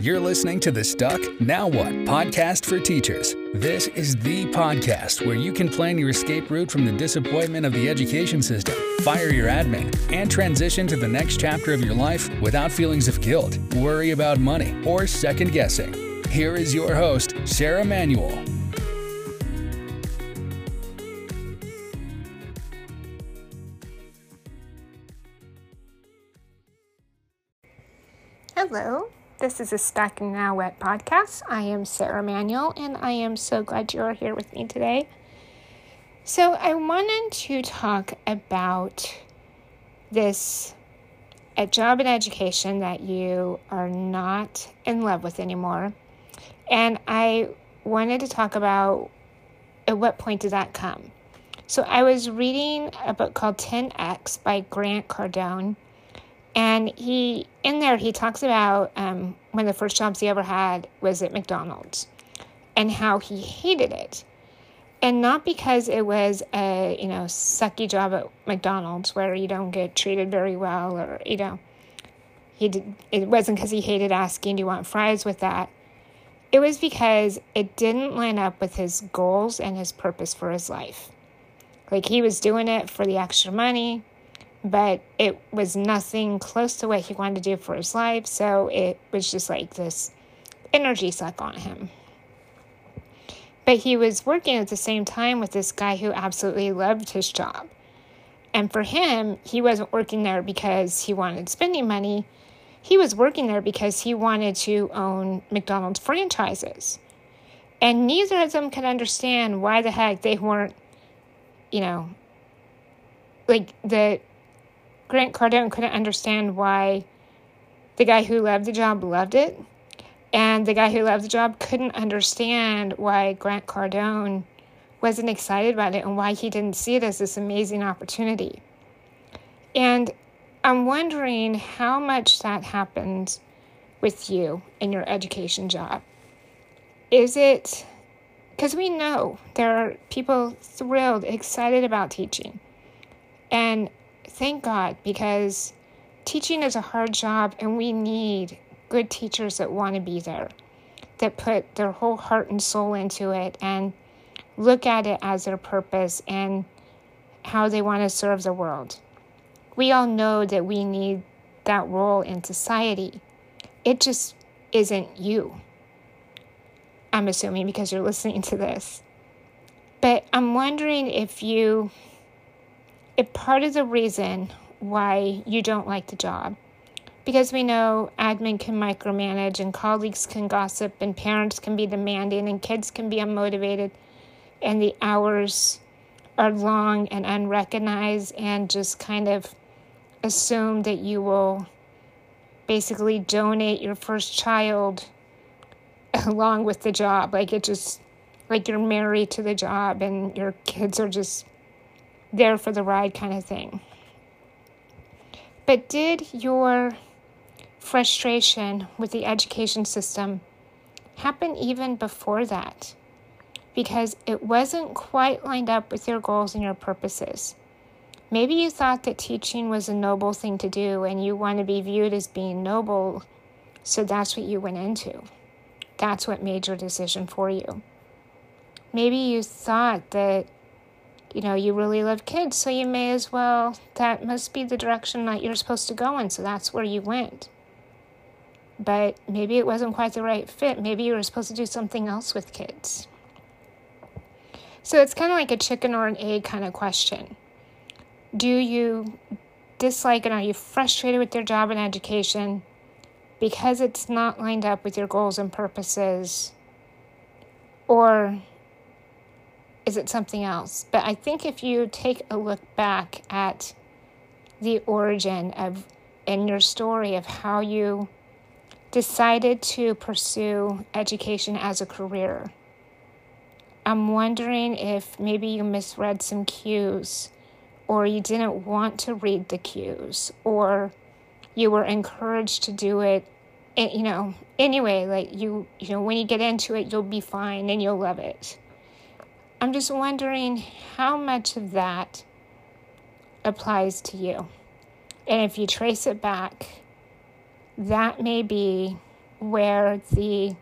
You're listening to the Stuck Now What podcast for teachers. This is the podcast where you can plan your escape route from the disappointment of the education system, fire your admin, and transition to the next chapter of your life without feelings of guilt, worry about money, or second guessing. Here is your host, Sarah Manuel. Hello. This is a Stuck Now What podcast. I am Sarah Manuel, and I am so glad you are here with me today. So I wanted to talk about this a job in education that you are not in love with anymore. And I wanted to talk about at what point did that come? So I was reading a book called 10X by Grant Cardone. And he talks about one of the first jobs he ever had was at McDonald's and how he hated it. And not because it was a, sucky job at McDonald's where you don't get treated very well or, it wasn't because he hated asking, do you want fries with that? It was because it didn't line up with his goals and his purpose for his life. Like he was doing it for the extra money, but it was nothing close to what he wanted to do for his life, so it was just like this energy suck on him. But he was working at the same time with this guy who absolutely loved his job. And for him, he wasn't working there because he wanted spending money. He was working there because he wanted to own McDonald's franchises. And neither of them could understand why the heck they weren't, Grant Cardone couldn't understand why the guy who loved the job loved it, and the guy who loved the job couldn't understand why Grant Cardone wasn't excited about it and why he didn't see it as this amazing opportunity. And I'm wondering how much that happens with you in your education job. Is it, because we know there are people thrilled, excited about teaching, and thank God, because teaching is a hard job, and we need good teachers that want to be there, that put their whole heart and soul into it and look at it as their purpose and how they want to serve the world. We all know that we need that role in society. It just isn't you, I'm assuming, because you're listening to this. But I'm wondering if part of the reason why you don't like the job, because we know admin can micromanage and colleagues can gossip and parents can be demanding and kids can be unmotivated and the hours are long and unrecognized and just kind of assume that you will basically donate your first child along with the job. Like you're married to the job and your kids are just there for the ride kind of thing. But did your frustration with the education system happen even before that? Because it wasn't quite lined up with your goals and your purposes. Maybe you thought that teaching was a noble thing to do and you want to be viewed as being noble, so that's what you went into. That's what made your decision for you. Maybe you thought that you really love kids, so you may as well, that must be the direction that you're supposed to go in, so that's where you went. But maybe it wasn't quite the right fit. Maybe you were supposed to do something else with kids. So it's kind of like a chicken or an egg kind of question. Do you dislike and are you frustrated with your job in education because it's not lined up with your goals and purposes? Or is it something else? But I think if you take a look back at the origin of, in your story of how you decided to pursue education as a career, I'm wondering if maybe you misread some cues, or you didn't want to read the cues, or you were encouraged to do it, anyway, like when you get into it, you'll be fine and you'll love it. I'm just wondering how much of that applies to you. And if you trace it back, that may be where the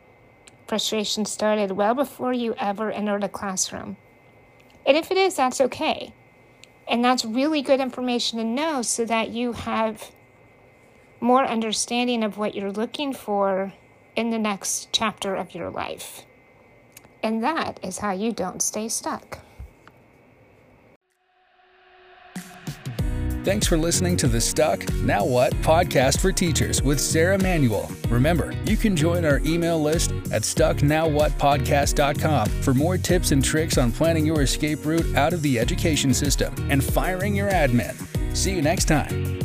frustration started well before you ever entered a classroom. And if it is, that's okay. And that's really good information to know so that you have more understanding of what you're looking for in the next chapter of your life. And that is how you don't stay stuck. Thanks for listening to the Stuck Now What podcast for teachers with Sarah Manuel. Remember, you can join our email list at stucknowwhatpodcast.com for more tips and tricks on planning your escape route out of the education system and firing your admin. See you next time.